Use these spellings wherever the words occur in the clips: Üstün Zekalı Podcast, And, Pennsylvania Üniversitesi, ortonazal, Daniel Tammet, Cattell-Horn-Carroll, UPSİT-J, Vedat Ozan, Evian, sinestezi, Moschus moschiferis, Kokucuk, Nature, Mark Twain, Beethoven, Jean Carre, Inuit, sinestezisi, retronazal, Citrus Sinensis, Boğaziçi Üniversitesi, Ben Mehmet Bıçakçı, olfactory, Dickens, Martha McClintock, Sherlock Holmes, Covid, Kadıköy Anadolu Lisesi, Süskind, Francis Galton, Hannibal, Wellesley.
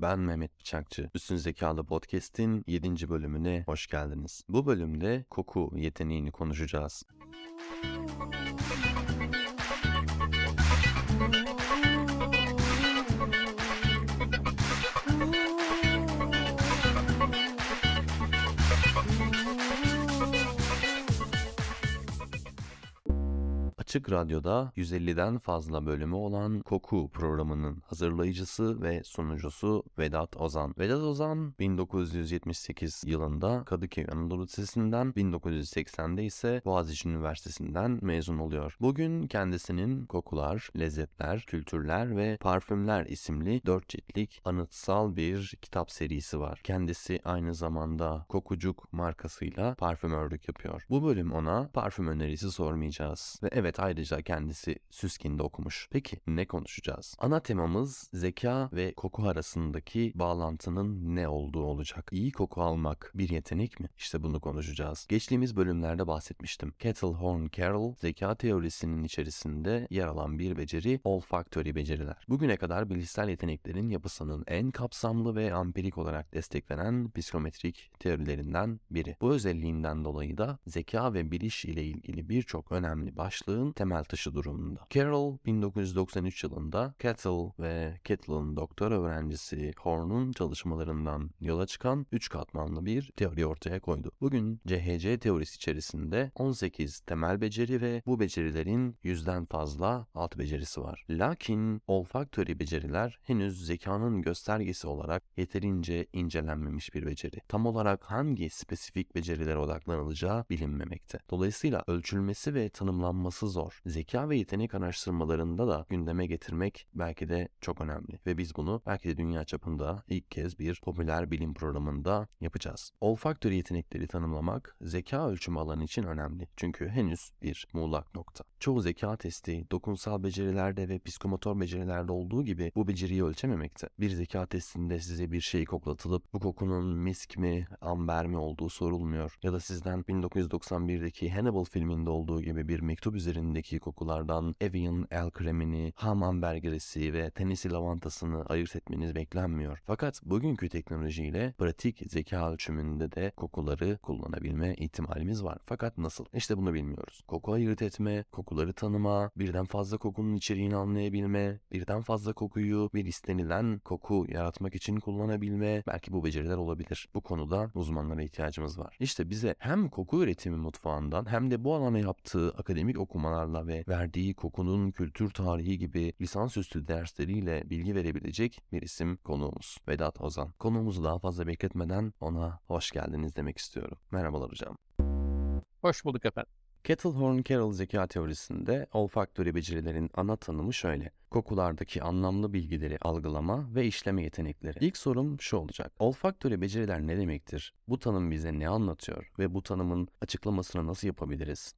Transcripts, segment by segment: Ben Mehmet Bıçakçı. Üstün Zekalı Podcast'in 7. bölümüne hoş geldiniz. Bu bölümde koku yeteneğini konuşacağız. Açık Radyo'da 150'den fazla bölümü olan Koku programının hazırlayıcısı ve sunucusu Vedat Ozan. Vedat Ozan 1978 yılında Kadıköy Anadolu Lisesi'nden, 1980'de ise Boğaziçi Üniversitesi'nden mezun oluyor. Bugün kendisinin Kokular, Lezzetler, Kültürler ve Parfümler isimli 4 ciltlik anıtsal bir kitap serisi var. Kendisi aynı zamanda Kokucuk markasıyla parfümörlük yapıyor. Bu bölüm ona parfüm önerisi sormayacağız ve evet, ayrıca kendisi Süskind'de okumuş. Peki ne konuşacağız? Ana temamız zeka ve koku arasındaki bağlantının ne olduğu olacak. İyi koku almak bir yetenek mi? İşte bunu konuşacağız. Geçtiğimiz bölümlerde bahsetmiştim. Cattell-Horn-Carroll zeka teorisinin içerisinde yer alan bir beceri olfactory beceriler. Bugüne kadar bilişsel yeteneklerin yapısının en kapsamlı ve ampirik olarak desteklenen psikometrik teorilerinden biri. Bu özelliğinden dolayı da zeka ve biliş ile ilgili birçok önemli başlığın temel taşı durumunda. Carroll 1993 yılında Cattell ve Cattell'ın doktora öğrencisi Horn'un çalışmalarından yola çıkan 3 katmanlı bir teori ortaya koydu. Bugün CHC teorisi içerisinde 18 temel beceri ve bu becerilerin 100'den fazla alt becerisi var. Lakin olfaktori beceriler henüz zekanın göstergesi olarak yeterince incelenmemiş bir beceri. Tam olarak hangi spesifik becerilere odaklanılacağı bilinmemekte. Dolayısıyla ölçülmesi ve tanımlanması zor. Zeka ve yetenek araştırmalarında da gündeme getirmek belki de çok önemli ve biz bunu belki de dünya çapında ilk kez bir popüler bilim programında yapacağız. Olfaktör yetenekleri tanımlamak zeka ölçümü alanı için önemli çünkü henüz bir muğlak nokta. Çoğu zeka testi dokunsal becerilerde ve psikomotor becerilerde olduğu gibi bu beceriyi ölçememekte. Bir zeka testinde size bir şey koklatılıp bu kokunun misk mi, amber mi olduğu sorulmuyor ya da sizden 1991'deki Hannibal filminde olduğu gibi bir mektup üzerindeki kokulardan Evian el kremini, ham ambergerisi ve Tennessee lavantasını ayırt etmeniz beklenmiyor. Fakat bugünkü teknolojiyle pratik zeka ölçümünde de kokuları kullanabilme ihtimalimiz var. Fakat nasıl? İşte bunu bilmiyoruz. Koku ayırt etme, kokuları tanıma, birden fazla kokunun içeriğini anlayabilme, birden fazla kokuyu bir istenilen koku yaratmak için kullanabilme, belki bu beceriler olabilir. Bu konuda uzmanlara ihtiyacımız var. İşte bize hem koku üretimi mutfağından hem de bu alana yaptığı akademik okumalarla ve verdiği kokunun kültür tarihi gibi lisansüstü dersleriyle bilgi verebilecek bir isim konuğumuz Vedat Ozan. Konuğumuzu daha fazla bekletmeden ona hoş geldiniz demek istiyorum. Merhabalar hocam. Hoş bulduk efendim. Cattell-Horn-Carroll zeka teorisinde olfaktörü becerilerin ana tanımı şöyle. Kokulardaki anlamlı bilgileri algılama ve işleme yetenekleri. İlk sorum şu olacak. Olfaktörü beceriler ne demektir? Bu tanım bize ne anlatıyor? Ve bu tanımın açıklamasını nasıl yapabiliriz?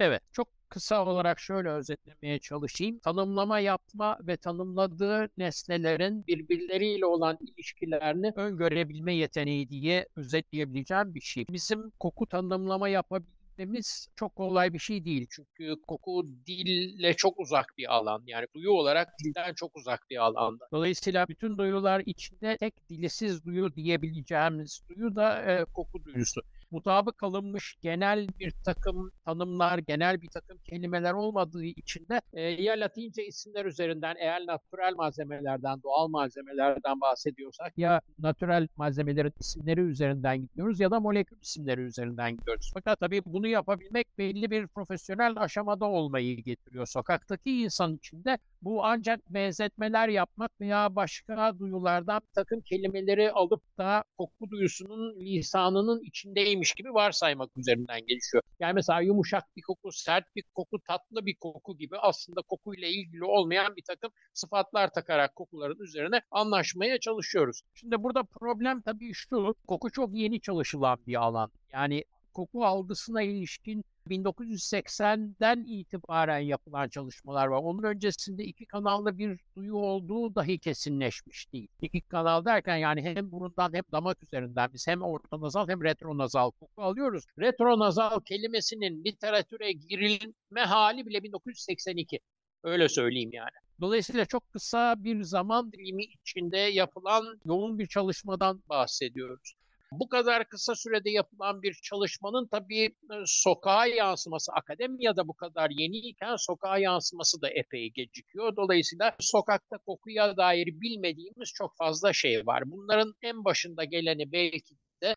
Evet, çok kısa olarak şöyle özetlemeye çalışayım. Tanımlama yapma ve tanımladığı nesnelerin birbirleriyle olan ilişkilerini öngörebilme yeteneği diye özetleyebileceğim bir şey. Bizim koku tanımlama yapabilmemiz çok kolay bir şey değil. Çünkü koku dille çok uzak bir alan. Yani duyu olarak dilden çok uzak bir alanda. Dolayısıyla bütün duyular içinde tek dilsiz duyu diyebileceğimiz duyu da koku duyusu. Mutabık kalınmış genel bir takım tanımlar, genel bir takım kelimeler olmadığı için de ya Latince isimler üzerinden eğer natürel malzemelerden, doğal malzemelerden bahsediyorsak ya natürel malzemelerin isimleri üzerinden gidiyoruz ya da molekül isimleri üzerinden gidiyoruz. Fakat tabii bunu yapabilmek belli bir profesyonel aşamada olmayı getiriyor. Sokaktaki insan için de bu ancak benzetmeler yapmak veya başka duyulardan bir takım kelimeleri alıp da koku duyusunun lisanının içindeymiş gibi varsaymak üzerinden gelişiyor. Yani mesela yumuşak bir koku, sert bir koku, tatlı bir koku gibi aslında kokuyla ilgili olmayan bir takım sıfatlar takarak kokuların üzerine anlaşmaya çalışıyoruz. Şimdi burada problem tabii şu, koku çok yeni çalışılan bir alan. Yani koku algısına ilişkin 1980'den itibaren yapılan çalışmalar var. Onun öncesinde iki kanallı bir duyu olduğu dahi kesinleşmiş değil. İki kanal derken yani hem burundan hem damak üzerinden biz hem ortonazal hem retronazal koku alıyoruz. Retronazal kelimesinin literatüre girilme hali bile 1982. Öyle söyleyeyim yani. Dolayısıyla çok kısa bir zaman dilimi içinde yapılan yoğun bir çalışmadan bahsediyoruz. Bu kadar kısa sürede yapılan bir çalışmanın tabii sokağa yansıması, akademiyada bu kadar yeniyken sokağa yansıması da epey gecikiyor. Dolayısıyla sokakta kokuya dair bilmediğimiz çok fazla şey var. Bunların en başında geleni belki de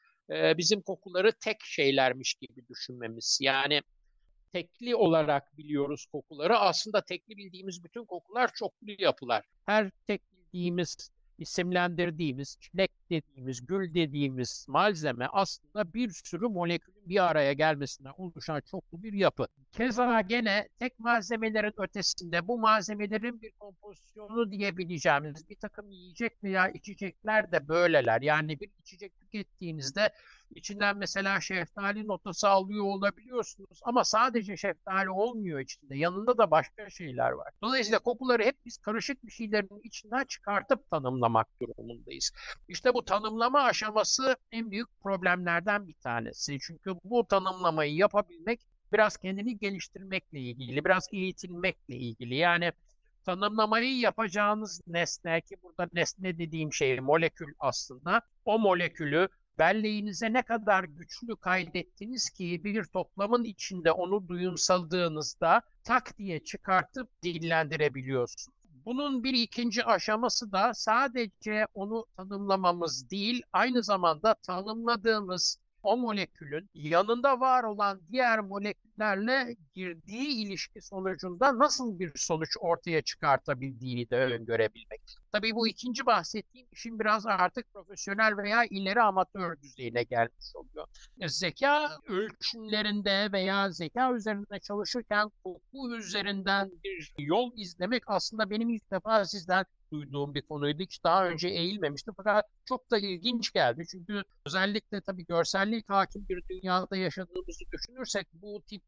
bizim kokuları tek şeylermiş gibi düşünmemiz. Yani tekli olarak biliyoruz kokuları. Aslında tekli bildiğimiz bütün kokular çoklu yapılar. Her tek bildiğimiz, isimlendirdiğimiz, çilek dediğimiz, gül dediğimiz malzeme aslında bir sürü molekülün bir araya gelmesinden oluşan çoklu bir yapı. Keza gene tek malzemelerin ötesinde bu malzemelerin bir kompozisyonu diyebileceğimiz bir takım yiyecek veya içecekler de böyleler. Yani bir içecek tükettiğinizde içinden mesela şeftali notası alıyor olabiliyorsunuz ama sadece şeftali olmuyor içinde. Yanında da başka şeyler var. Dolayısıyla kokuları hep biz karışık bir şeylerin içinden çıkartıp tanımlamak durumundayız. İşte bu tanımlama aşaması en büyük problemlerden bir tanesi. Çünkü bu tanımlamayı yapabilmek biraz kendini geliştirmekle ilgili, biraz eğitilmekle ilgili. Yani tanımlamayı yapacağınız nesne, ki burada nesne dediğim şey molekül aslında, o molekülü belleğinize ne kadar güçlü kaydettiniz ki bir toplamın içinde onu duyumsadığınızda tak diye çıkartıp dillendirebiliyorsunuz. Bunun bir ikinci aşaması da sadece onu tanımlamamız değil, aynı zamanda tanımladığımız o molekülün yanında var olan diğer moleküllerle girdiği ilişki sonucunda nasıl bir sonuç ortaya çıkartabildiğini de öngörebilmek. Tabii bu ikinci bahsettiğim işin biraz artık profesyonel veya ileri amatör düzeyine gelmiş oluyor. Zeka ölçümlerinde veya zeka üzerinde çalışırken koku üzerinden bir yol izlemek aslında benim ilk defa sizden duyduğum bir konuydu. Hiç daha önce eğilmemiştim fakat çok da ilginç geldi. Çünkü özellikle tabii görsellik hakim bir dünyada yaşadığımızı düşünürsek bu tip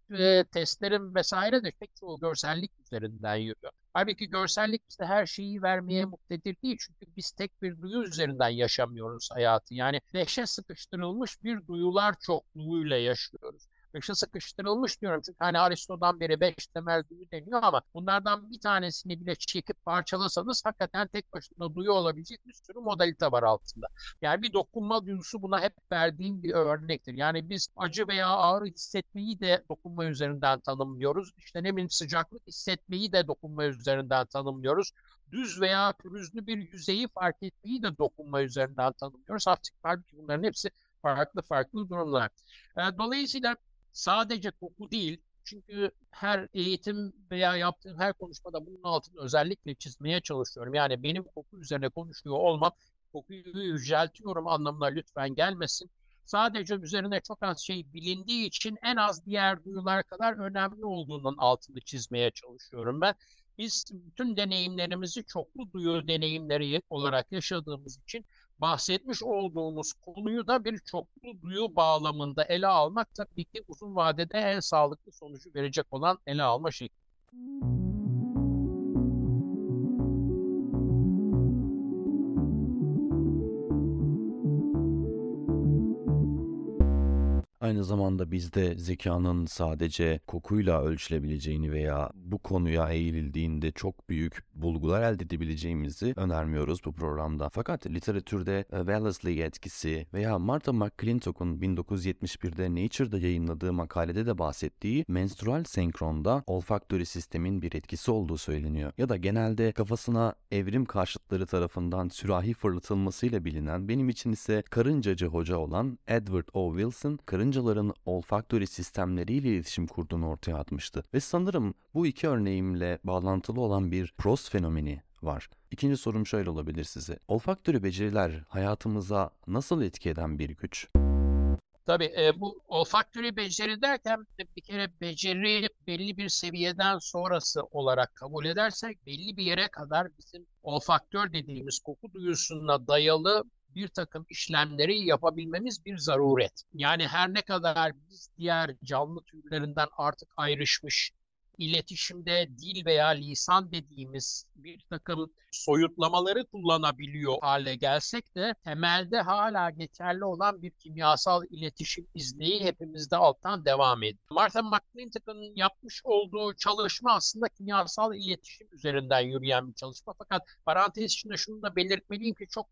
testlerin vesaire de pek çoğu görsellik üzerinden yürüyor. Halbuki görsellik bize her şeyi vermeye muktedir değil. Çünkü biz tek bir duyu üzerinden yaşamıyoruz hayatı. Yani beşe sıkıştırılmış bir duyular çokluğuyla yaşıyoruz. Beşe sıkıştırılmış diyorum çünkü hani Aristo'dan beri 5 temel duyu deniyor ama bunlardan bir tanesini bile çekip parçalasanız hakikaten tek başına duyu olabilecek bir sürü modalite var altında. Yani bir dokunma duyusu buna hep verdiğim bir örnektir. Yani biz acı veya ağrı hissetmeyi de dokunma üzerinden tanımlıyoruz. İşte ne bileyim sıcaklık hissetmeyi de dokunma üzerinden tanımlıyoruz. Düz veya pürüzlü bir yüzeyi fark etmeyi de dokunma üzerinden tanımlıyoruz. Halbuki bunların hepsi farklı durumlar. Dolayısıyla sadece koku değil, çünkü her eğitim veya yaptığım her konuşmada bunun altını özellikle çizmeye çalışıyorum. Yani benim koku üzerine konuşuyor olmam, kokuyu yüceltiyorum anlamına lütfen gelmesin. Sadece üzerine çok az şey bilindiği için en az diğer duyular kadar önemli olduğunun altını çizmeye çalışıyorum ben. Biz bütün deneyimlerimizi çoklu duyu deneyimleri olarak yaşadığımız için bahsetmiş olduğumuz konuyu da bir çoklu duyu bağlamında ele almak tabii ki uzun vadede en sağlıklı sonucu verecek olan ele alma şekli. Aynı zamanda biz de zekanın sadece kokuyla ölçülebileceğini veya bu konuya eğilildiğinde çok büyük bulgular elde edebileceğimizi önermiyoruz bu programda. Fakat literatürde Wellesley etkisi veya Martha McClintock'un 1971'de Nature'da yayımladığı makalede de bahsettiği menstrual senkronda olfactory sistemin bir etkisi olduğu söyleniyor. Ya da genelde kafasına evrim karşıtları tarafından sürahi fırlatılmasıyla bilinen, benim için ise karıncacı hoca olan Edward O. Wilson, karıncaların olfactory sistemleriyle iletişim kurduğunu ortaya atmıştı. Ve sanırım bu iki örneğimle bağlantılı olan bir prost fenomeni var. İkinci sorum şöyle olabilir size. Olfactory beceriler hayatımıza nasıl etki eden bir güç? Tabii bu olfactory beceri derken bir kere beceri belli bir seviyeden sonrası olarak kabul edersek belli bir yere kadar bizim olfaktör dediğimiz koku duyusuna dayalı bir takım işlemleri yapabilmemiz bir zaruret. Yani her ne kadar biz diğer canlı türlerinden artık ayrışmış iletişimde dil veya lisan dediğimiz bir takım soyutlamaları kullanabiliyor hale gelsek de temelde hala geçerli olan bir kimyasal iletişim izleyi hepimizde alttan devam ediyor. Martha McClintock'ın yapmış olduğu çalışma aslında kimyasal iletişim üzerinden yürüyen bir çalışma. Fakat parantez içinde şunu da belirtmeliyim ki çok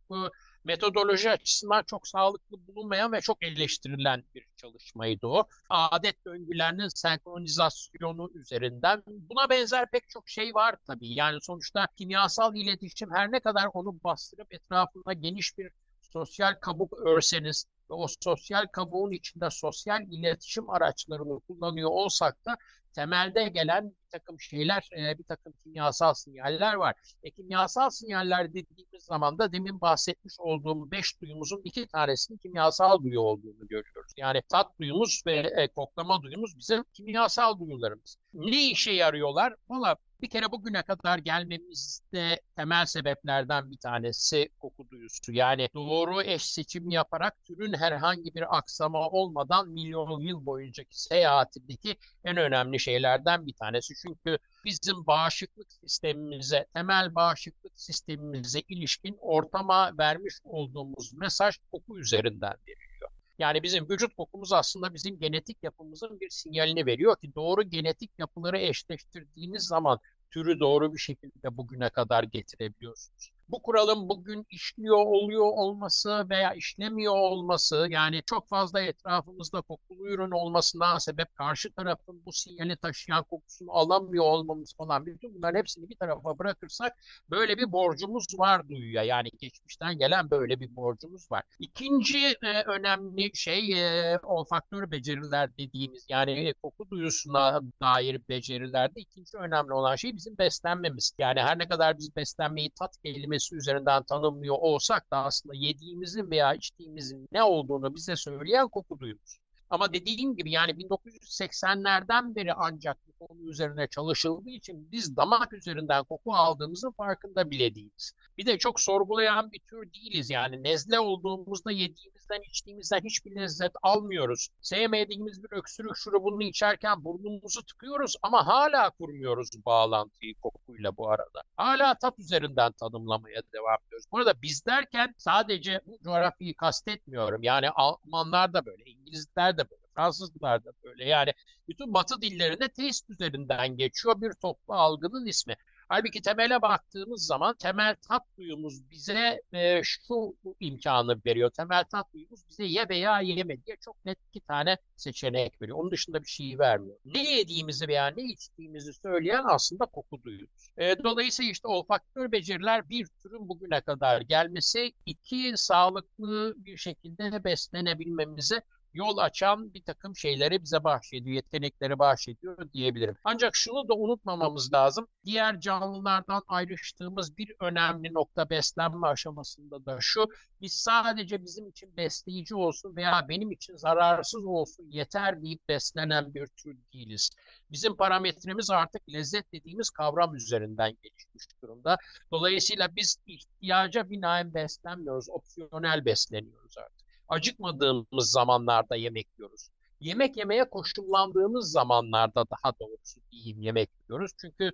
metodoloji açısından çok sağlıklı bulunmayan ve çok eleştirilen bir çalışmaydı o. Adet döngülerinin senkronizasyonu üzerinden. Buna benzer pek çok şey var tabii. Yani sonuçta kimyasal iletişim her ne kadar onu bastırıp etrafında geniş bir sosyal kabuk örseniz ve o sosyal kabuğun içinde sosyal iletişim araçlarını kullanıyor olsak da temelde gelen bir takım şeyler, bir takım kimyasal sinyaller var. Kimyasal sinyaller dediğimiz zaman da demin bahsetmiş olduğum 5 duyumuzun 2 tanesinin kimyasal duyu olduğunu görüyoruz. Yani tat duyumuz ve koklama duyumuz bizim kimyasal duyularımız. Ne işe yarıyorlar? Valla bir kere bugüne kadar gelmemizde temel sebeplerden bir tanesi koku duyusu. Yani doğru eş seçim yaparak türün herhangi bir aksama olmadan milyon yıl boyuncaki seyahatindeki en önemli şeylerden bir tanesi. Çünkü bizim bağışıklık sistemimize, temel bağışıklık sistemimize ilişkin ortama vermiş olduğumuz mesaj koku üzerinden veriliyor. Yani bizim vücut kokumuz aslında bizim genetik yapımızın bir sinyalini veriyor ki doğru genetik yapıları eşleştirdiğiniz zaman türü doğru bir şekilde bugüne kadar getirebiliyorsunuz. Bu kuralın bugün işliyor oluyor olması veya işlemiyor olması, yani çok fazla etrafımızda kokulu ürün olmasından sebep karşı tarafın bu sinyali taşıyan kokusunu alamıyor olmamız falan, bütün bunların hepsini bir tarafa bırakırsak böyle bir borcumuz var duyuya, yani geçmişten gelen böyle bir borcumuz var. İkinci önemli şey olfaktör beceriler dediğimiz, yani koku duyusuna dair becerilerde ikinci önemli olan şey bizim beslenmemiz. Yani her ne kadar biz beslenmeyi tat kelimesi üzerinden tanımlıyor olsak da aslında yediğimizin veya içtiğimizin ne olduğunu bize söyleyen koku duyumuz. Ama dediğim gibi yani 1980'lerden beri ancak bu konu üzerine çalışıldığı için biz damak üzerinden koku aldığımızın farkında bile değiliz. Bir de çok sorgulayan bir tür değiliz, yani nezle olduğumuzda yediğimizden içtiğimizden hiçbir lezzet almıyoruz. Sevmediğimiz bir öksürük şurubunu içerken burnumuzu tıkıyoruz ama hala kurmuyoruz bağlantıyı kokuyla bu arada. Hala tat üzerinden tanımlamaya devam ediyoruz. Bu arada biz derken sadece bu coğrafyayı kastetmiyorum, yani Almanlar da böyle, İngilizler de böyle, Fransızlar da böyle, yani bütün Batı dillerinde test üzerinden geçiyor bir toplu algının ismi. Halbuki temele baktığımız zaman temel tat duyumuz bize şu imkanı veriyor. Temel tat duyumuz bize ye veya yeme diye çok net 2 tane seçenek veriyor. Onun dışında bir şey vermiyor. Ne yediğimizi veya ne içtiğimizi söyleyen aslında koku duyuyoruz. Dolayısıyla işte olfaktör beceriler bir türün bugüne kadar gelmesi, 2 sağlıklı bir şekilde beslenebilmemize yol açan bir takım şeyleri bize bahşediyor, yetenekleri bahşediyor diyebilirim. Ancak şunu da unutmamamız lazım. Diğer canlılardan ayrıştığımız bir önemli nokta beslenme aşamasında da şu: biz sadece bizim için besleyici olsun veya benim için zararsız olsun yeter deyip beslenen bir tür değiliz. Bizim parametremiz artık lezzet dediğimiz kavram üzerinden gelişmiş durumda. Dolayısıyla biz ihtiyaca binaen beslenmiyoruz, opsiyonel besleniyoruz artık. Acıkmadığımız zamanlarda yemek yiyoruz. Yemek yemeye koşullandığımız zamanlarda, daha doğrusu diyeyim, yemek yiyoruz. Çünkü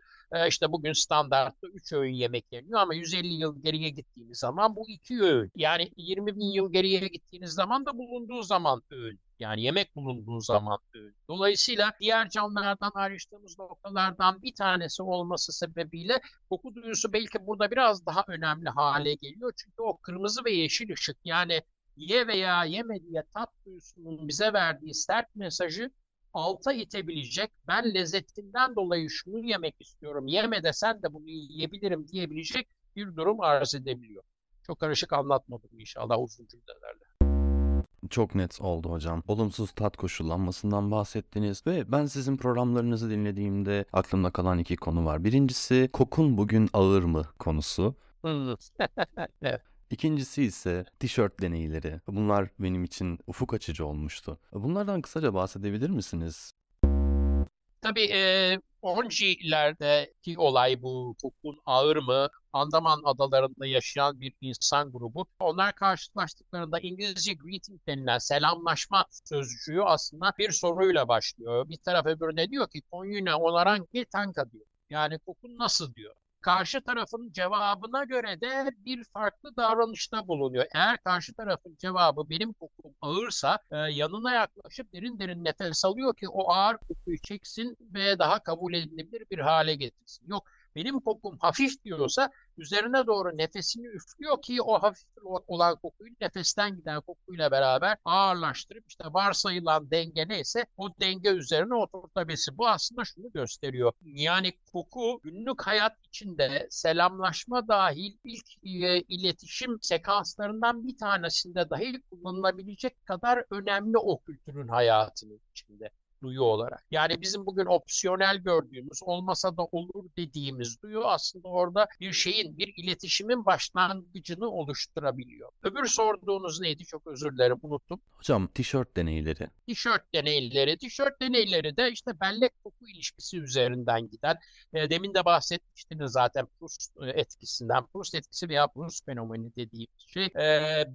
işte bugün standartta 3 öğün yemek yeniyor ama 150 yıl geriye gittiğimiz zaman bu 2 öğün. Yani 20 bin yıl geriye gittiğiniz zaman da bulunduğu zaman öğün. Yani yemek bulunduğu zaman öğün. Dolayısıyla diğer canlılardan ayrıştığımız noktalardan bir tanesi olması sebebiyle koku duyusu belki burada biraz daha önemli hale geliyor. Çünkü o kırmızı ve yeşil ışık, yani ye veya yeme diye tat duyusunun bize verdiği sert mesajı alta itebilecek, ben lezzetinden dolayı şunu yemek istiyorum, yeme desen de bunu yiyebilirim diyebilecek bir durum arz edebiliyor. Çok karışık anlatmadım inşallah, uzun cümlelerle. Çok net oldu hocam. Olumsuz tat koşullanmasından bahsettiniz ve ben sizin programlarınızı dinlediğimde aklımda kalan 2 konu var. Birincisi kokun bugün ağır mı konusu. Evet. İkincisi ise tişört deneyleri. Bunlar benim için ufuk açıcı olmuştu. Bunlardan kısaca bahsedebilir misiniz? Tabii Orji'lerdeki olay bu. Kokun ağır mı? Andaman adalarında yaşayan bir insan grubu. Onlar karşılaştıklarında İngilizce greeting denilen selamlaşma sözcüğü aslında bir soruyla başlıyor. Bir taraf öbürüne diyor ki "Konyuna onaran ki tanka" diyor. Yani kokun nasıl diyor. Karşı tarafın cevabına göre de bir farklı davranışta bulunuyor. Eğer karşı tarafın cevabı benim kokum ağırsa yanına yaklaşıp derin derin nefes alıyor ki o ağır kokuyu çeksin ve daha kabul edilebilir bir hale getirsin. Yok, benim kokum hafif diyorsa üzerine doğru nefesini üflüyor ki o hafif olan kokuyu nefesten giden kokuyla beraber ağırlaştırıp işte varsayılan denge neyse o denge üzerine oturtabilsin. Bu aslında şunu gösteriyor. Yani koku günlük hayat içinde selamlaşma dahil ilk iletişim sekanslarından bir tanesinde dahi kullanılabilecek kadar önemli o kültürün hayatının içinde. Duyu olarak. Yani bizim bugün opsiyonel gördüğümüz, olmasa da olur dediğimiz duyu aslında orada bir şeyin, bir iletişimin başlangıcını oluşturabiliyor. Öbür sorduğunuz neydi? Çok özür dilerim, unuttum. Hocam, tişört deneyleri de işte bellek koku ilişkisi üzerinden giden, demin de bahsetmiştiniz zaten Proust etkisi veya Proust fenomeni dediğim şey.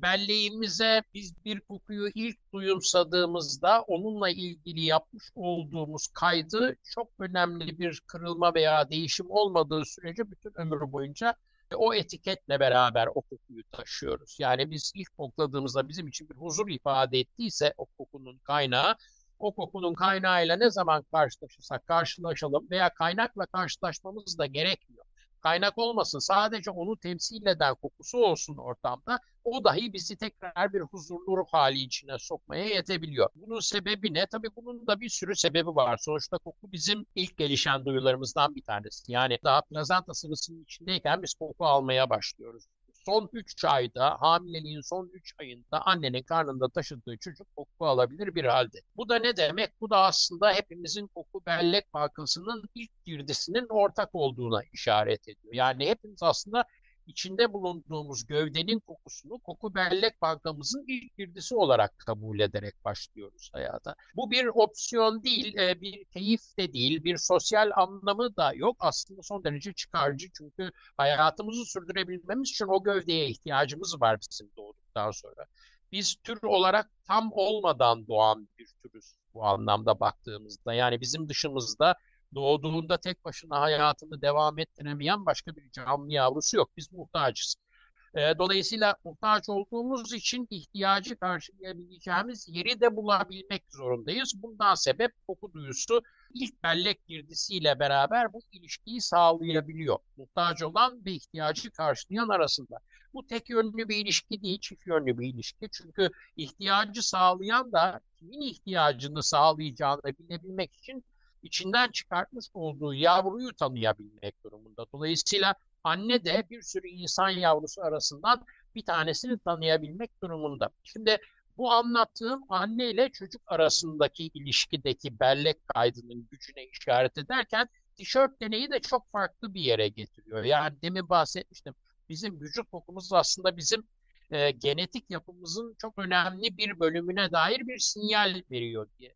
Belleğimize biz bir kokuyu ilk duyumsadığımızda onunla ilgili yapmış olduğumuz kaydı çok önemli bir kırılma veya değişim olmadığı sürece bütün ömür boyunca o etiketle beraber o kokuyu taşıyoruz. Yani biz ilk kokladığımızda bizim için bir huzur ifade ettiyse o kokunun kaynağıyla ne zaman karşılaşırsak karşılaşalım veya kaynakla karşılaşmamız da gerekmiyor. Kaynak olmasın, sadece onu temsil eden kokusu olsun ortamda, o dahi bizi tekrar bir huzurlu ruh hali içine sokmaya yetebiliyor. Bunun sebebi ne? Tabii bunun da bir sürü sebebi var. Sonuçta koku bizim ilk gelişen duyularımızdan bir tanesi. Yani daha plazenta sıvısının içindeyken biz koku almaya başlıyoruz. Son 3 ayda, hamileliğin son 3 ayında annenin karnında taşıdığı çocuk koku alabilir bir halde. Bu da ne demek? Bu da aslında hepimizin koku bellek halkasının ilk girdisinin ortak olduğuna işaret ediyor. Yani hepimiz aslında içinde bulunduğumuz gövdenin kokusunu koku bellek bankamızın ilk girdisi olarak kabul ederek başlıyoruz hayata. Bu bir opsiyon değil, bir keyif de değil, bir sosyal anlamı da yok. Aslında son derece çıkarcı, çünkü hayatımızı sürdürebilmemiz için o gövdeye ihtiyacımız var bizim doğduktan sonra. Biz tür olarak tam olmadan doğan bir türüz bu anlamda baktığımızda. Yani bizim dışımızda doğduğunda tek başına hayatını devam ettiremeyen başka bir canlı yavrusu yok. Biz muhtacız. Dolayısıyla muhtaç olduğumuz için ihtiyacı karşılayabileceğimiz yeri de bulabilmek zorundayız. Bundan sebep koku duyusu ilk bellek girdisiyle beraber bu ilişkiyi sağlayabiliyor. Muhtaç olan ve ihtiyacı karşılayan arasında. Bu tek yönlü bir ilişki değil, çift yönlü bir ilişki. Çünkü ihtiyacı sağlayan da kimin ihtiyacını sağlayacağını bilebilmek için içinden çıkartmış olduğu yavruyu tanıyabilmek durumunda. Dolayısıyla anne de bir sürü insan yavrusu arasından bir tanesini tanıyabilmek durumunda. Şimdi bu anlattığım anne ile çocuk arasındaki ilişkideki bellek kaydının gücüne işaret ederken tişört deneyi de çok farklı bir yere getiriyor. Yani demin bahsetmiştim, bizim vücut kokumuz aslında bizim genetik yapımızın çok önemli bir bölümüne dair bir sinyal veriyor diye.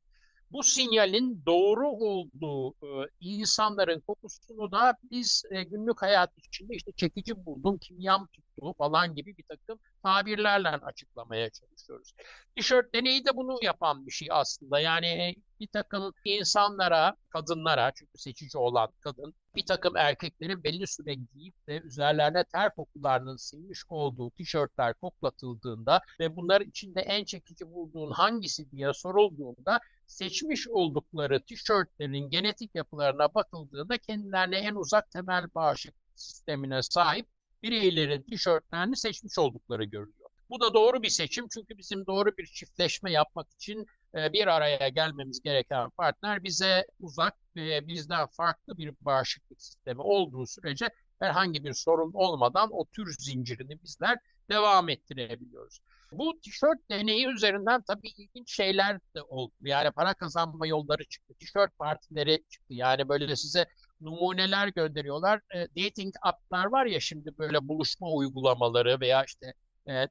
Bu sinyalin doğru olduğu insanların kokusunu da biz günlük hayat içinde işte çekici buldum, kimyam tuttu falan gibi bir takım tabirlerle açıklamaya çalışıyoruz. Tişört deneyi de bunu yapan bir şey aslında. Yani bir takım insanlara, kadınlara, çünkü seçici olan kadın, bir takım erkeklerin belli süre giyip de üzerlerine ter kokularının sinmiş olduğu tişörtler koklatıldığında ve bunların içinde en çekici bulduğun hangisi diye sorulduğunda seçmiş oldukları tişörtlerin genetik yapılarına bakıldığında kendilerine en uzak temel bağışıklık sistemine sahip bireylerin tişörtlerini seçmiş oldukları görülüyor. Bu da doğru bir seçim, çünkü bizim doğru bir çiftleşme yapmak için bir araya gelmemiz gereken partner bize uzak ve bizden farklı bir bağışıklık sistemi olduğu sürece herhangi bir sorun olmadan o tür zincirini bizler devam ettirebiliyoruz. Bu tişört deneyi üzerinden tabii ilginç şeyler de oldu. Yani para kazanma yolları çıktı, tişört partileri çıktı. Yani böyle size numuneler gönderiyorlar. Dating app'lar var ya şimdi, böyle buluşma uygulamaları veya işte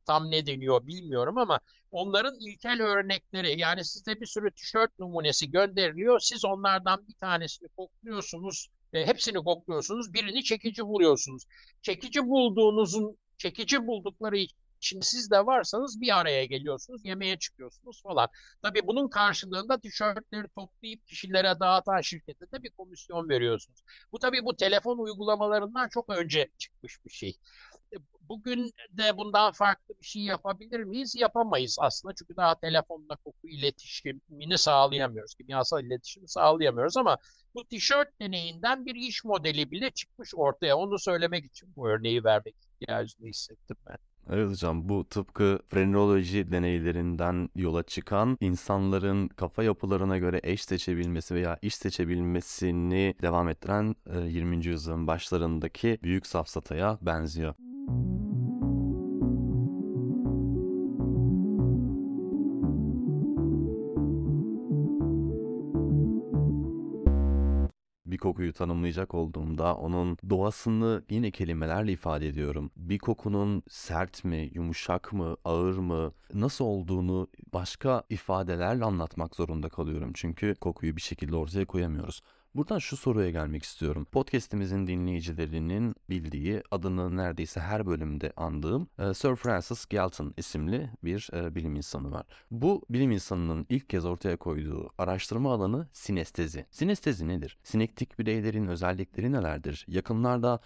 tam ne deniyor bilmiyorum ama onların ilkel örnekleri, yani size bir sürü tişört numunesi gönderiliyor. Siz onlardan bir tanesini kokluyorsunuz, hepsini kokluyorsunuz, birini çekici buluyorsunuz. Çekici buldukları için siz de varsanız bir araya geliyorsunuz, yemeğe çıkıyorsunuz falan. Tabii bunun karşılığında tişörtleri toplayıp kişilere dağıtan şirkete de bir komisyon veriyorsunuz. Bu tabii bu telefon uygulamalarından çok önce çıkmış bir şey. Bugün de bundan farklı bir şey yapabilir miyiz? Yapamayız aslında. Çünkü daha telefonla koku iletişimini sağlayamıyoruz. Kimyasal iletişimi sağlayamıyoruz ama bu tişört deneyinden bir iş modeli bile çıkmış ortaya. Onu söylemek için bu örneği vermek ihtiyacını hissettim ben. Evet hocam, bu tıpkı frenoloji deneylerinden yola çıkan insanların kafa yapılarına göre eş seçebilmesi veya iş seçebilmesini devam ettiren 20. yüzyılın başlarındaki büyük safsataya benziyor. Bir kokuyu tanımlayacak olduğumda onun doğasını yine kelimelerle ifade ediyorum. Bir kokunun sert mi, yumuşak mı, ağır mı, nasıl olduğunu başka ifadelerle anlatmak zorunda kalıyorum. Çünkü kokuyu bir şekilde ortaya koyamıyoruz. Buradan şu soruya gelmek istiyorum. Podcast'imizin dinleyicilerinin bildiği, adını neredeyse her bölümde andığım Sir Francis Galton isimli bir bilim insanı var. Bu bilim insanının ilk kez ortaya koyduğu araştırma alanı sinestezi. Sinestezi nedir? Sinektik bireylerin özellikleri nelerdir? Yakınlarda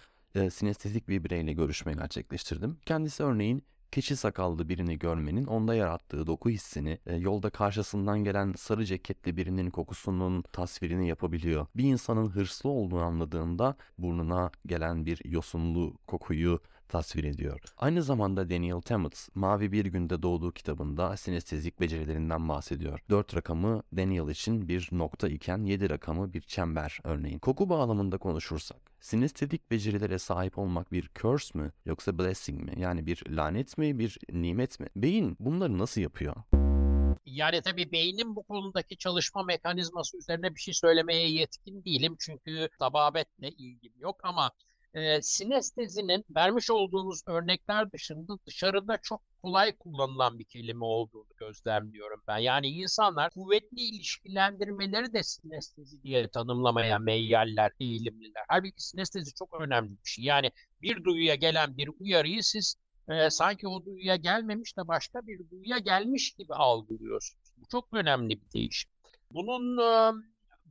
sinestezik bir bireyle görüşme gerçekleştirdim. Kendisi örneğin keçi sakallı birini görmenin onda yarattığı doku hissini, yolda karşısından gelen sarı ceketli birinin kokusunun tasvirini yapabiliyor. Bir insanın hırslı olduğunu anladığında burnuna gelen bir yosunlu kokuyu tasvir ediyor. Aynı zamanda Daniel Tammet, Mavi Bir Günde Doğduğu kitabında sinestezik becerilerinden bahsediyor. 4 rakamı Daniel için bir nokta iken 7 rakamı bir çember örneğin. Koku bağlamında konuşursak, sinestetik becerilere sahip olmak bir curse mü yoksa blessing mi? Yani bir lanet mi, bir nimet mi? Beyin bunları nasıl yapıyor? Yani tabii beynin bu konudaki çalışma mekanizması üzerine bir şey söylemeye yetkin değilim. Çünkü tababetle ilgim yok ama sinestezinin vermiş olduğunuz örnekler dışında dışarıda çok kolay kullanılan bir kelime olduğunu gözlemliyorum ben. Yani insanlar kuvvetli ilişkilendirmeleri de sinestezi diye tanımlamaya meyyaller, eğilimliler. Halbuki sinestezi çok önemli bir şey. Yani bir duyuya gelen bir uyarıyı siz sanki o duyuya gelmemiş de başka bir duyuya gelmiş gibi algılıyorsunuz. Bu çok önemli bir değişim. Bunun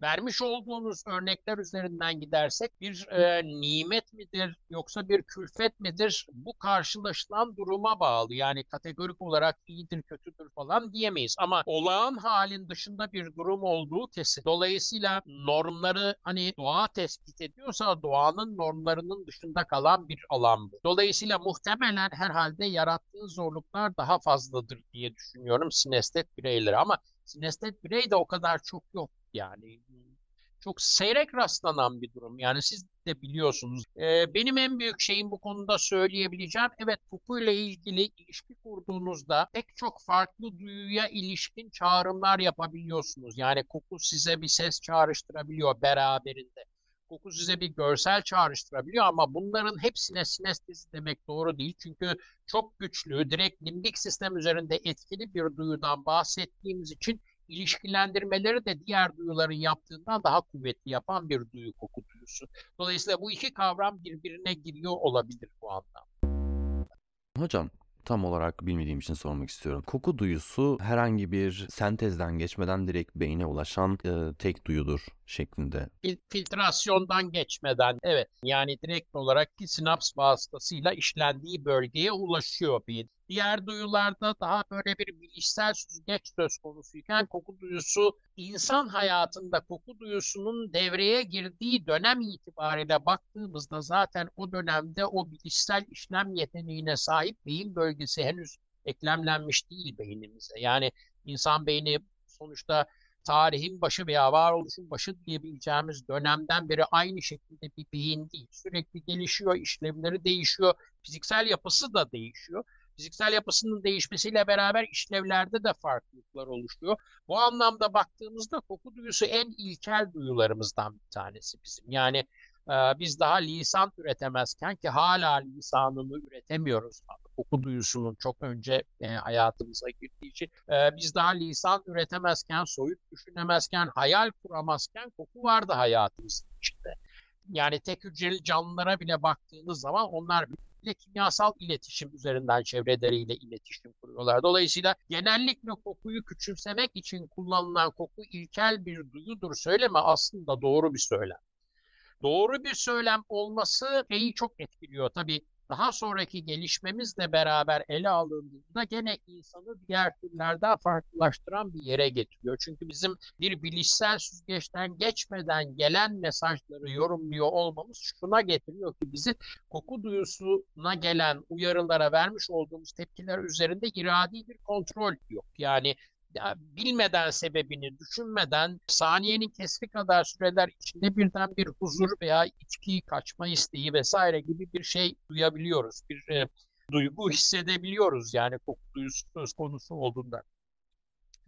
vermiş olduğunuz örnekler üzerinden gidersek bir nimet midir yoksa bir külfet midir? Bu karşılaşılan duruma bağlı. Yani kategorik olarak iyidir, kötüdür falan diyemeyiz. Ama olağan halin dışında bir durum olduğu kesin. Dolayısıyla normları hani doğa tespit ediyorsa doğanın normlarının dışında kalan bir alan bu. Dolayısıyla muhtemelen herhalde yarattığı zorluklar daha fazladır diye düşünüyorum sinestet bireyleri. Ama sinestet birey de o kadar çok yok. Yani çok seyrek rastlanan bir durum. Yani siz de biliyorsunuz. Benim en büyük şeyim bu konuda söyleyebileceğim. Evet, kokuyla ilgili ilişki kurduğunuzda pek çok farklı duyuya ilişkin çağrımlar yapabiliyorsunuz. Yani koku size bir ses çağrıştırabiliyor beraberinde. Koku size bir görsel çağrıştırabiliyor ama bunların hepsine sinestezi demek doğru değil. Çünkü çok güçlü, direkt limbik sistem üzerinde etkili bir duyudan bahsettiğimiz için ilişkilendirmeleri de diğer duyuların yaptığından daha kuvvetli yapan bir duyu koku duyusu. Dolayısıyla bu iki kavram birbirine giriyor olabilir bu anlamda. Hocam, tam olarak bilmediğim için sormak istiyorum. Koku duyusu herhangi bir sentezden geçmeden direkt beyne ulaşan tek duyudur şeklinde. Filtrasyondan geçmeden, evet. Yani direkt olarak ki sinaps vasıtasıyla işlendiği bölgeye ulaşıyor beyin. Diğer duyularda daha böyle bir bilişsel süzgeç söz konusuyken koku duyusu, insan hayatında koku duyusunun devreye girdiği dönem itibariyle baktığımızda zaten o dönemde o bilişsel işlem yeteneğine sahip beyin bölgesi henüz eklemlenmiş değil beynimize. Yani insan beyni sonuçta tarihin başı veya varoluşun başı diyebileceğimiz dönemden beri aynı şekilde bir beyin değil. Sürekli gelişiyor, işlemleri değişiyor, fiziksel yapısı da değişiyor. Fiziksel yapısının değişmesiyle beraber işlevlerde de farklılıklar oluşuyor. Bu anlamda baktığımızda koku duyusu en ilkel duyularımızdan bir tanesi bizim. Yani biz daha lisan üretemezken ki hala lisanını üretemiyoruz. koku duyusunun çok önce hayatımıza girdiği için biz daha lisan üretemezken, soyut düşünemezken, hayal kuramazken koku vardı hayatımızın içinde. Yani tek hücreli canlılara bile baktığınız zaman onlar bile kimyasal iletişim üzerinden çevreleriyle iletişim kuruyorlar. Dolayısıyla genellikle kokuyu küçümsemek için kullanılan koku ilkel bir duyudur söyleme aslında doğru bir söylem. Doğru bir söylem olması şeyi çok etkiliyor. Tabii daha sonraki gelişmemizle beraber ele alındığında gene insanı diğer türlerden farklılaştıran bir yere getiriyor. Çünkü bizim bir bilişsel süzgeçten geçmeden gelen mesajları yorumluyor olmamız şuna getiriyor ki bizi koku duyusuna gelen uyarılara vermiş olduğumuz tepkiler üzerinde iradi bir kontrol yok. Yani bilmeden sebebini, düşünmeden saniyenin kesri kadar süreler içinde birden bir huzur veya içkiyi kaçma isteği vesaire gibi bir şey duyabiliyoruz. Bir duygu hissedebiliyoruz yani koku duyusu söz konusu olduğunda.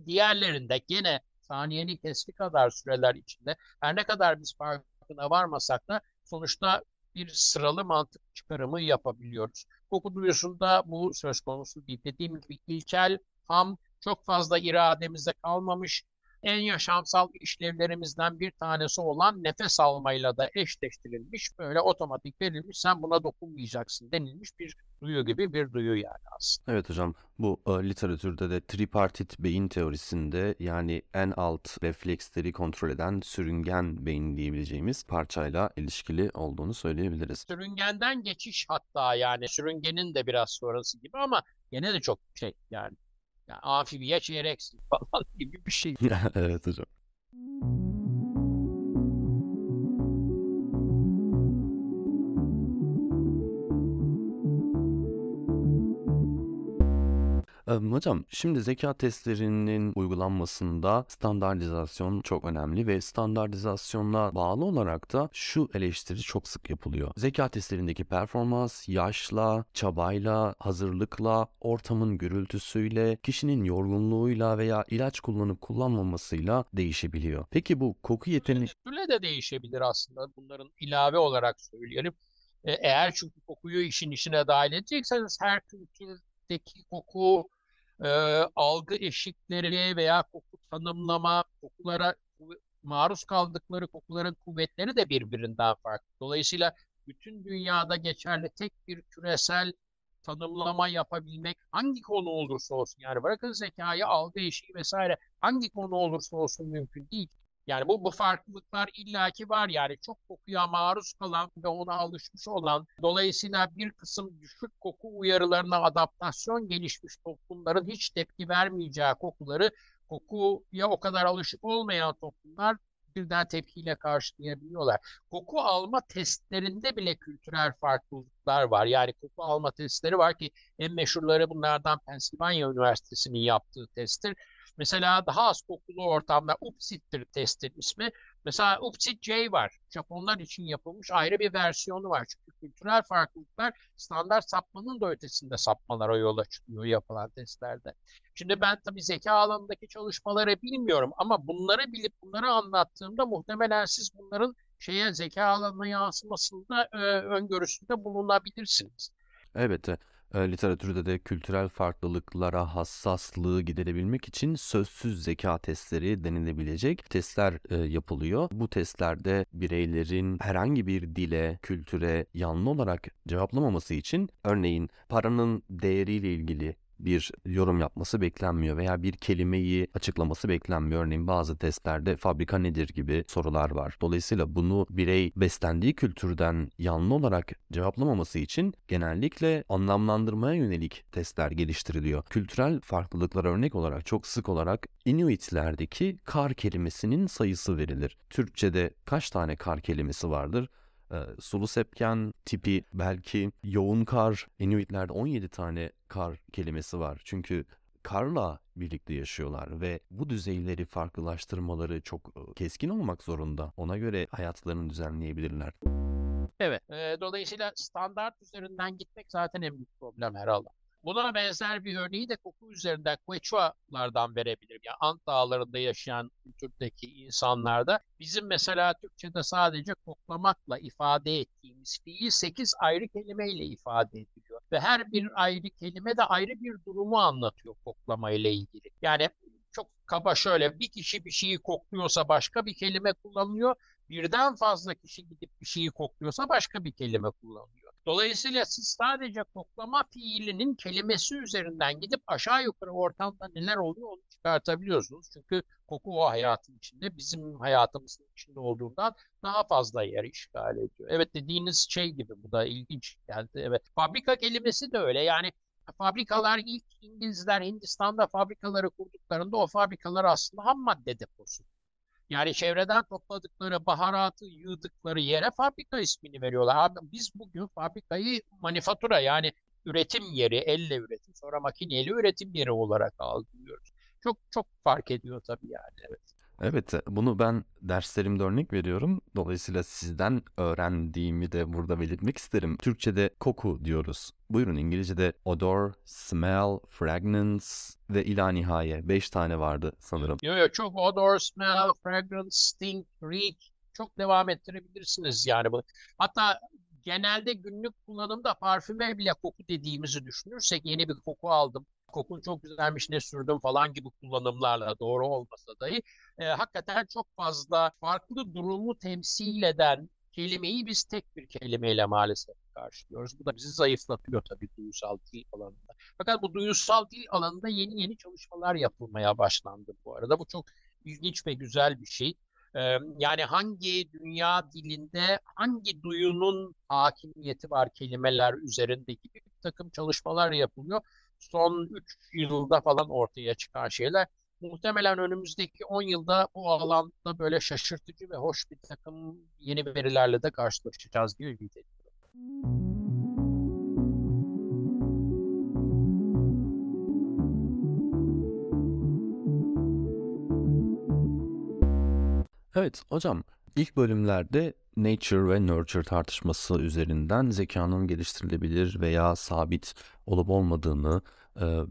Diğerlerinde gene saniyenin kesri kadar süreler içinde her ne kadar biz farkına varmasak da sonuçta bir sıralı mantık çıkarımı yapabiliyoruz. Koku duyusunda bu söz konusu değil. Dediğim gibi ilkel, ham, çok fazla irademize kalmamış, en yaşamsal işlevlerimizden bir tanesi olan nefes almayla da eşleştirilmiş, böyle otomatik verilmiş, sen buna dokunmayacaksın denilmiş bir duyu gibi bir duyu yani aslında. Evet hocam, bu literatürde de tripartit beyin teorisinde yani en alt refleksleri kontrol eden sürüngen beyin diyebileceğimiz parçayla ilişkili olduğunu söyleyebiliriz. Sürüngenden geçiş hatta yani sürüngenin de biraz sonrası gibi ama gene de çok şey yani. Yani amfibiye çeyreksin falan gibi bir şey. Evet hocam. Hocam şimdi zeka testlerinin uygulanmasında standartizasyon çok önemli ve standartizasyona bağlı olarak da şu eleştiri çok sık yapılıyor. Zeka testlerindeki performans yaşla, çabayla, hazırlıkla, ortamın gürültüsüyle, kişinin yorgunluğuyla veya ilaç kullanıp kullanmamasıyla değişebiliyor. Peki bu koku yeteneği... Tüle de değişebilir aslında bunların ilave olarak söyleyelim. Eğer çünkü kokuyu işin içine dahil edecekseniz her kültürdeki koku... algı eşikleri veya koku tanımlama, kokulara maruz kaldıkları kokuların kuvvetleri de birbirinden farklı. Dolayısıyla bütün dünyada geçerli tek bir küresel tanımlama yapabilmek hangi konu olursa olsun, yani bırakın zekayı, algı eşiği vesaire hangi konu olursa olsun mümkün değil. Yani bu farklılıklar illaki var yani çok kokuya maruz kalan ve ona alışmış olan, dolayısıyla bir kısım düşük koku uyarılarına adaptasyon gelişmiş toplumların hiç tepki vermeyeceği kokuları kokuya o kadar alışık olmayan toplumlar birden tepkiyle karşılayabiliyorlar. Koku alma testlerinde bile kültürel farklılıklar var. Yani koku alma testleri var ki en meşhurları bunlardan Pennsylvania Üniversitesi'nin yaptığı testtir. Mesela daha az kokulu ortamda UPSİT'tir testin ismi. Mesela UPSİT-J var. Japonlar için yapılmış ayrı bir versiyonu var. Çünkü kültürel farklılıklar standart sapmanın da ötesinde sapmalara yol açılıyor yapılan testlerde. Şimdi ben tabii zeka alanındaki çalışmaları bilmiyorum ama bunları bilip bunları anlattığımda muhtemelen siz bunların zeka alanına yansımasında öngörüsünde bulunabilirsiniz. Evet. Literatürde de kültürel farklılıklara hassaslığı giderebilmek için sözsüz zeka testleri denilebilecek testler yapılıyor. Bu testlerde bireylerin herhangi bir dile, kültüre yanlı olarak cevaplamaması için örneğin paranın değeriyle ilgili bir yorum yapması beklenmiyor veya bir kelimeyi açıklaması beklenmiyor. Örneğin bazı testlerde fabrika nedir gibi sorular var. Dolayısıyla bunu birey beslendiği kültürden yanlı olarak cevaplamaması için genellikle anlamlandırmaya yönelik testler geliştiriliyor. Kültürel farklılıklara örnek olarak çok sık olarak Inuitlerdeki kar kelimesinin sayısı verilir. Türkçe'de kaç tane kar kelimesi vardır? Sulu sepken tipi belki yoğun kar. Inuitlerde 17 tane kar kelimesi var. Çünkü karla birlikte yaşıyorlar ve bu düzeyleri farklılaştırmaları çok keskin olmak zorunda. Ona göre hayatlarını düzenleyebilirler. Evet. Dolayısıyla standart üzerinden gitmek zaten en büyük problem herhalde. Buna benzer bir örneği de koku üzerinden Quechua'lardan verebilirim. Yani And dağlarında yaşayan kültürdeki insanlarda bizim mesela Türkçe'de sadece koklamakla ifade ettiğimiz fiil 8 ayrı kelimeyle ifade ediliyor. Ve her bir ayrı kelime de ayrı bir durumu anlatıyor koklama ile ilgili. Yani çok kaba şöyle, bir kişi bir şeyi kokluyorsa başka bir kelime kullanılıyor. Birden fazla kişi gidip bir şeyi kokluyorsa başka bir kelime kullanılıyor. Dolayısıyla siz sadece koklama fiilinin kelimesi üzerinden gidip aşağı yukarı ortamda neler oluyor onu çıkartabiliyorsunuz. Çünkü koku o hayatın içinde, bizim hayatımızın içinde olduğundan daha fazla yer işgal ediyor. Evet, dediğiniz şey gibi, bu da ilginç geldi. Evet, fabrika kelimesi de öyle. Yani fabrikalar, ilk İngilizler Hindistan'da fabrikaları kurduklarında o fabrikalar aslında ham madde deposu. Yani çevreden topladıkları baharatı yığdıkları yere fabrika ismini veriyorlar. Abi, biz bugün fabrikayı manifatura, yani üretim yeri, elle üretim, sonra makineyle üretim yeri olarak algılıyoruz. Çok çok fark ediyor tabii yani. Evet. Evet, bunu ben derslerimde örnek veriyorum. Dolayısıyla sizden öğrendiğimi de burada belirtmek isterim. Türkçe'de koku diyoruz. Buyurun, İngilizce'de odor, smell, fragrance ve ila nihaye. 5 tane vardı sanırım. Yok, çok odor, smell, fragrance, stink, reek. Çok devam ettirebilirsiniz yani bunu. Hatta genelde günlük kullanımda parfüme bile koku dediğimizi düşünürsek, yeni bir koku aldım, kokun çok güzelmiş, ne sürdüm falan gibi kullanımlarla, doğru olmasa dahi hakikaten çok fazla farklı durumu temsil eden kelimeyi biz tek bir kelimeyle maalesef karşılıyoruz. Bu da bizi zayıflatıyor tabii duygusal dil alanında. Fakat bu duygusal dil alanında yeni çalışmalar yapılmaya başlandı bu arada. Bu çok ilginç ve güzel bir şey. Yani hangi dünya dilinde hangi duyunun hakimiyeti var kelimeler üzerinde gibi bir takım çalışmalar yapılıyor. Son 3 yılda falan ortaya çıkan şeyler. Muhtemelen önümüzdeki 10 yılda bu alanda böyle şaşırtıcı ve hoş bir takım yeni verilerle de karşılaşacağız diye ümit ediyorum. Evet hocam, ilk bölümlerde Nature ve Nurture tartışması üzerinden zekanın geliştirilebilir veya sabit olup olmadığını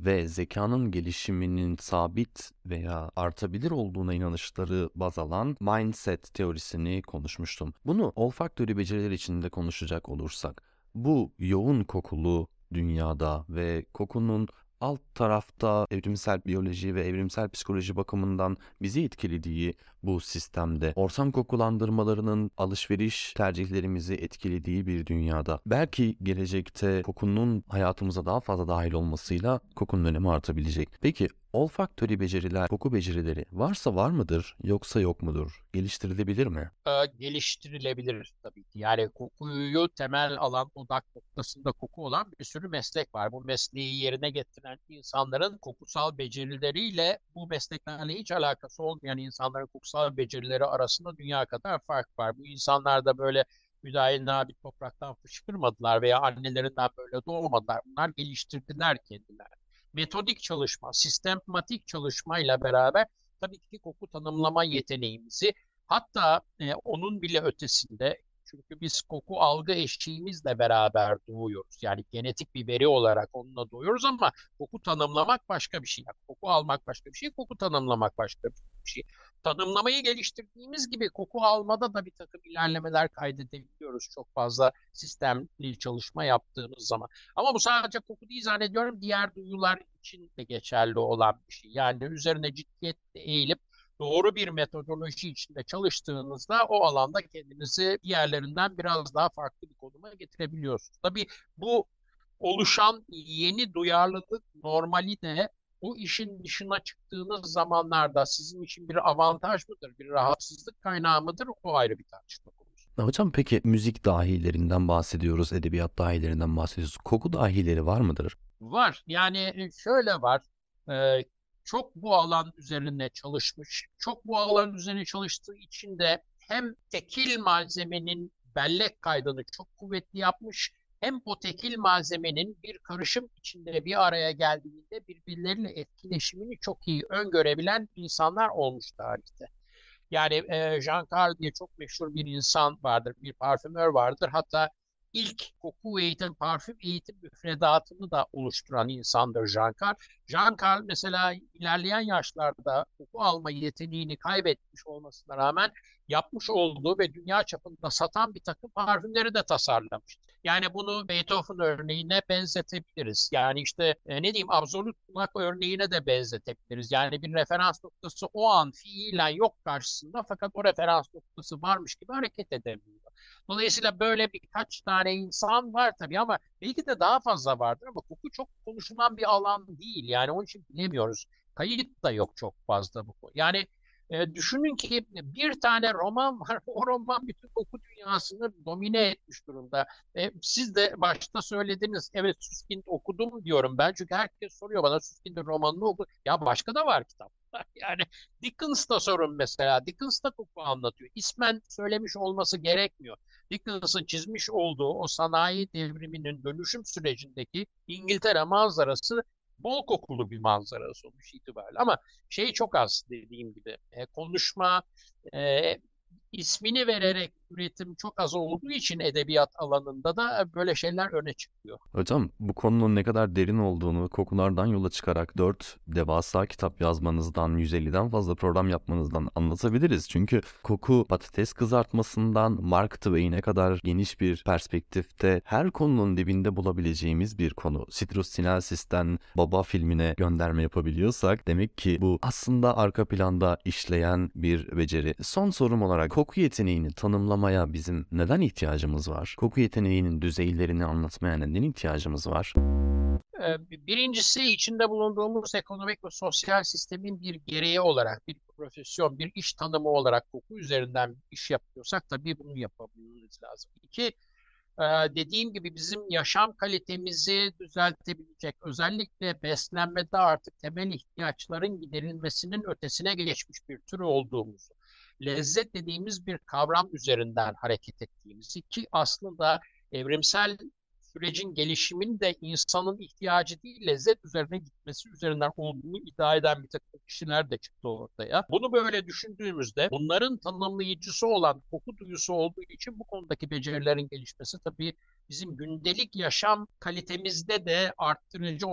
ve zekanın gelişiminin sabit veya artabilir olduğuna inanışları baz alan mindset teorisini konuşmuştum. Bunu olfaktöri beceriler içinde konuşacak olursak, bu yoğun kokulu dünyada ve kokunun alt tarafta evrimsel biyoloji ve evrimsel psikoloji bakımından bizi etkilediği bu sistemde, ortam kokulandırmalarının alışveriş tercihlerimizi etkilediği bir dünyada, belki gelecekte kokunun hayatımıza daha fazla dahil olmasıyla kokunun önemi artabilecek. Peki olfaktöri beceriler, koku becerileri varsa var mıdır, yoksa yok mudur? Geliştirilebilir mi? Geliştirilebilir tabii ki. Yani kokuyu temel alan, odak noktasında koku olan bir sürü meslek var. Bu mesleği yerine getiren insanların kokusal becerileriyle bu mesleklerle hiç alakası olmayan insanların kokusal becerileri arasında dünya kadar fark var. Bu insanlar da böyle müdahil nabit topraktan fışkırmadılar veya annelerinden böyle doğmadılar. Bunlar geliştirdiler kendilerini. Metodik çalışma, sistematik çalışmayla beraber tabii ki koku tanımlama yeteneğimizi, hatta onun bile ötesinde, çünkü biz koku algı eşiğimizle beraber doğuyoruz. Yani genetik bir veri olarak onunla doğuyoruz ama koku tanımlamak başka bir şey. Yani koku almak başka bir şey, koku tanımlamak başka bir şey. Tanımlamayı geliştirdiğimiz gibi koku almada da bir takım ilerlemeler kaydedebiliyoruz çok fazla sistemli çalışma yaptığımız zaman. Ama bu sadece koku değil zannediyorum, diğer duyular için de geçerli olan bir şey. Yani üzerine ciddiyetle eğilip doğru bir metodoloji içinde çalıştığınızda o alanda kendinizi diğerlerinden biraz daha farklı bir konuma getirebiliyorsunuz. Tabii bu oluşan yeni duyarlılık normalde bu işin dışına çıktığınız zamanlarda sizin için bir avantaj mıdır, bir rahatsızlık kaynağı mıdır, o ayrı bir tartışma konusu. Hocam peki müzik dahilerinden bahsediyoruz, edebiyat dahilerinden bahsediyoruz. Koku dahileri var mıdır? Var. Yani şöyle var. Çok bu alan üzerine çalışmış. Çok bu alan üzerine çalıştığı için de hem tekil malzemenin bellek kaydını çok kuvvetli yapmış, hem o tekil malzemenin bir karışım içinde bir araya geldiğinde birbirleriyle etkileşimini çok iyi öngörebilen insanlar olmuş tarihte. Yani Jean Carre diye çok meşhur bir insan vardır, bir parfümör vardır. Hatta ilk koku eğitim, parfüm eğitim müfredatını da oluşturan insandır Jean Carre. Jean Carre mesela ilerleyen yaşlarda koku alma yeteneğini kaybetmiş olmasına rağmen yapmış olduğu ve dünya çapında satan bir takım parfümleri de tasarlamış. Yani bunu Beethoven örneğine benzetebiliriz. Yani işte ne diyeyim, absolut kulak örneğine de benzetebiliriz. Yani bir referans noktası o an fiilen yok karşısında, fakat o referans noktası varmış gibi hareket edebiliyor. Dolayısıyla böyle birkaç tane insan var tabii, ama belki de daha fazla vardır, ama koku çok konuşulan bir alan değil. Yani onun için bilemiyoruz. Kayıt da yok çok fazla bu. Yani düşünün ki bir tane roman var, o roman bütün koku dünyasını domine etmiş durumda. Siz de başta söylediniz, evet Süskind okudum diyorum ben, çünkü herkes soruyor bana Süskind'in romanını oku. Ya başka da var kitaplar. Yani Dickens da sorun mesela, Dickens da koku anlatıyor. İsmen söylemiş olması gerekmiyor. Dickens'ın çizmiş olduğu o sanayi devriminin dönüşüm sürecindeki İngiltere manzarası bol kokulu bir manzara sonuç itibariyle, ama şey çok az, dediğim gibi konuşma, ismini vererek üretim çok az olduğu için edebiyat alanında da böyle şeyler öne çıkıyor. Hocam, bu konunun ne kadar derin olduğunu kokulardan yola çıkarak 4 devasa kitap yazmanızdan, 150'den fazla program yapmanızdan anlatabiliriz. Çünkü koku patates kızartmasından Mark Twain'e kadar geniş bir perspektifte her konunun dibinde bulabileceğimiz bir konu. Citrus Sinensis'ten Baba filmine gönderme yapabiliyorsak demek ki bu aslında arka planda işleyen bir beceri. Son sorum olarak, koku yeteneğini tanımlamaya bizim neden ihtiyacımız var? Koku yeteneğinin düzeylerini anlatmaya neden ihtiyacımız var? Birincisi, içinde bulunduğumuz ekonomik ve sosyal sistemin bir gereği olarak, bir profesyon, bir iş tanımı olarak koku üzerinden iş yapıyorsak tabii bunu yapmamız lazım. 2, dediğim gibi bizim yaşam kalitemizi düzeltebilecek, özellikle beslenmede artık temel ihtiyaçların giderilmesinin ötesine geçmiş bir tür olduğumuzu, lezzet dediğimiz bir kavram üzerinden hareket ettiğimizi, ki aslında evrimsel sürecin gelişiminin de insanın ihtiyacı değil, lezzet üzerine gitmesi üzerinden olduğunu iddia eden bir takım kişiler de çıktı ortaya. Bunu böyle düşündüğümüzde bunların tanımlayıcısı olan koku duyusu olduğu için bu konudaki becerilerin gelişmesi tabii bizim gündelik yaşam kalitemizde de arttırıcı,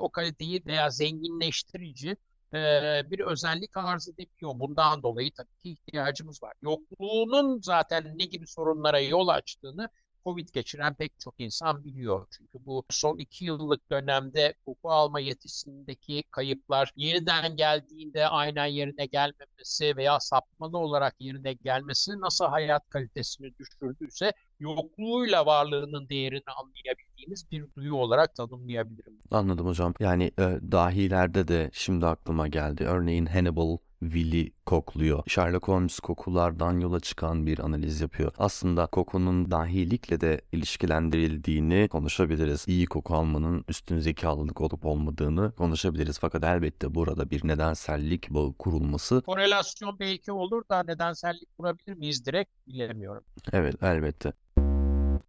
o kaliteyi veya zenginleştirici bir özellik arz edebiliyor. Bundan dolayı tabii ki ihtiyacımız var. Yokluğunun zaten ne gibi sorunlara yol açtığını Covid geçiren pek çok insan biliyor. Çünkü bu son 2 yıllık dönemde koku alma yetisindeki kayıplar, yeniden geldiğinde aynen yerine gelmemesi veya sapmalı olarak yerine gelmesi nasıl hayat kalitesini düşürdüyse, yokluğuyla varlığının değerini anlayabildiğimiz bir duyu olarak tanımlayabilirim. Anladım hocam. Yani dahilerde de şimdi aklıma geldi. Örneğin Hannibal Willy kokluyor. Sherlock Holmes kokulardan yola çıkan bir analiz yapıyor. Aslında kokunun dahilikle de ilişkilendirildiğini konuşabiliriz. İyi koku almanın üstün zekalılık olup olmadığını konuşabiliriz. Fakat elbette burada bir nedensellik bağı kurulması. Korelasyon belki olur da nedensellik kurabilir miyiz direkt bilemiyorum. Evet, elbette.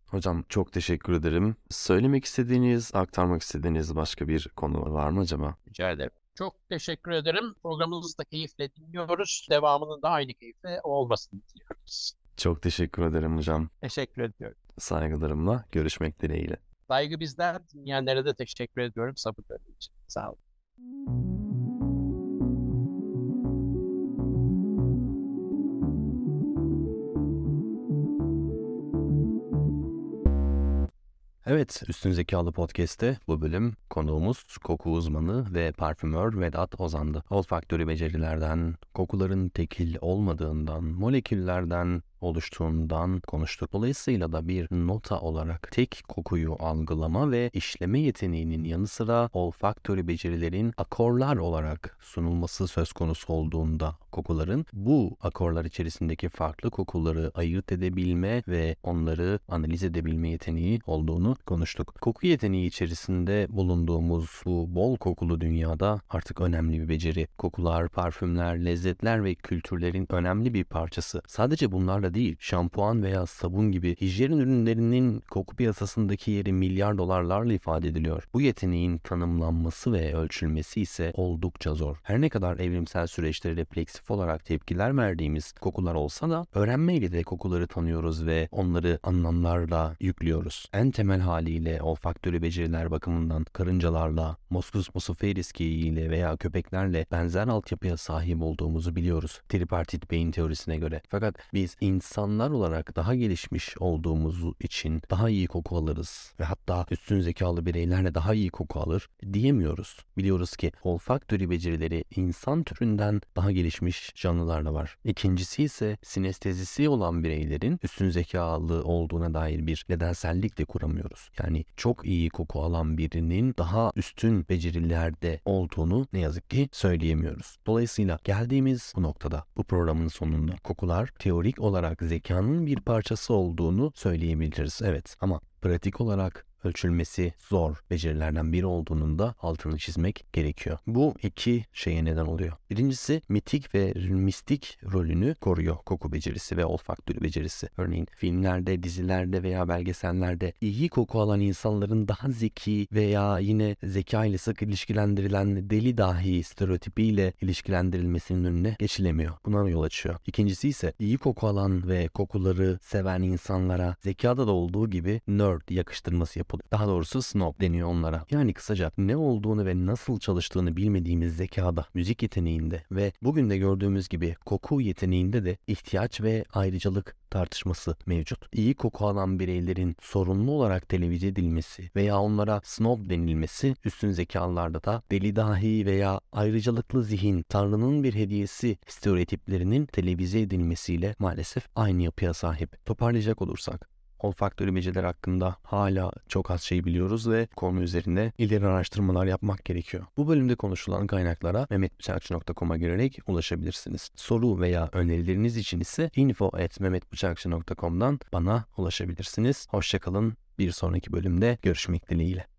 Hocam çok teşekkür ederim. Söylemek istediğiniz, aktarmak istediğiniz başka bir konu var mı acaba? Rica ederim. Çok teşekkür ederim. Programınızı da keyifle dinliyoruz. Devamının da aynı keyifle olmasını diliyoruz. Çok teşekkür ederim hocam. Teşekkür ediyorum. Saygılarımla, görüşmek dileğiyle. Saygı bizden. Dinleyenlere de teşekkür ediyorum. Sabır verdiğiniz için. Sağ olun. Evet, Üstün Zekalı Podcast'te bu bölüm konuğumuz koku uzmanı ve parfümör Vedat Ozan'dı. Olfactory becerilerden, kokuların tekil olmadığından, moleküllerden oluştuğundan konuştuk. Dolayısıyla da bir nota olarak tek kokuyu algılama ve işleme yeteneğinin yanı sıra olfaktori becerilerin akorlar olarak sunulması söz konusu olduğunda kokuların bu akorlar içerisindeki farklı kokuları ayırt edebilme ve onları analiz edebilme yeteneği olduğunu konuştuk. Koku yeteneği içerisinde bulunduğumuz bu bol kokulu dünyada artık önemli bir beceri. Kokular, parfümler, lezzetler ve kültürlerin önemli bir parçası. Sadece bunlarla dolarla değil, şampuan veya sabun gibi hijyen ürünlerinin koku piyasasındaki yeri milyar dolarlarla ifade ediliyor. Bu yeteneğin tanımlanması ve ölçülmesi ise oldukça zor. Her ne kadar evrimsel süreçte refleksif olarak tepkiler verdiğimiz kokular olsa da öğrenmeyle de kokuları tanıyoruz ve onları anlamlarla yüklüyoruz. En temel haliyle olfaktörü beceriler bakımından karıncalarla, Moschus moschiferis geyiğiyle veya köpeklerle benzer altyapıya sahip olduğumuzu biliyoruz tripartit beyin teorisine göre. Fakat biz insanlar olarak daha gelişmiş olduğumuz için daha iyi koku alırız ve hatta üstün zekalı bireylerle daha iyi koku alır diyemiyoruz. Biliyoruz ki olfaktörü becerileri insan türünden daha gelişmiş canlılarda var. İkincisi ise sinestezisi olan bireylerin üstün zekalı olduğuna dair bir nedensellik de kuramıyoruz. Yani çok iyi koku alan birinin daha üstün becerilerde olduğunu ne yazık ki söyleyemiyoruz. Dolayısıyla geldiğimiz bu noktada, bu programın sonunda kokular teorik olarak zekanın bir parçası olduğunu söyleyebiliriz. Evet, ama pratik olarak ölçülmesi zor becerilerden biri olduğunun da altını çizmek gerekiyor. Bu iki şeye neden oluyor. Birincisi, mitik ve mistik rolünü koruyor koku becerisi ve olfaktörü becerisi. Örneğin filmlerde, dizilerde veya belgesellerde iyi koku alan insanların daha zeki veya yine zeka ile sık ilişkilendirilen deli dahi stereotipiyle ilişkilendirilmesinin önüne geçilemiyor. Buna yol açıyor. İkincisi ise iyi koku alan ve kokuları seven insanlara zekada da olduğu gibi nerd yakıştırması yapılıyor. Daha doğrusu snob deniyor onlara. Yani kısaca ne olduğunu ve nasıl çalıştığını bilmediğimiz zekada, müzik yeteneğinde ve bugün de gördüğümüz gibi koku yeteneğinde de ihtiyaç ve ayrıcalık tartışması mevcut. İyi koku alan bireylerin sorunlu olarak telaffuz edilmesi veya onlara snob denilmesi, üstün zekalılarda da deli dahi veya ayrıcalıklı zihin, Tanrı'nın bir hediyesi stereotiplerinin telaffuz edilmesiyle maalesef aynı yapıya sahip. Toparlayacak olursak, olfaktörü beceriler hakkında hala çok az şey biliyoruz ve konu üzerinde ileri araştırmalar yapmak gerekiyor. Bu bölümde konuşulan kaynaklara mehmetbıçakçı.com'a girerek ulaşabilirsiniz. Soru veya önerileriniz için ise info@mehmetbıçakçı.com'dan bana ulaşabilirsiniz. Hoşçakalın. Bir sonraki bölümde görüşmek dileğiyle.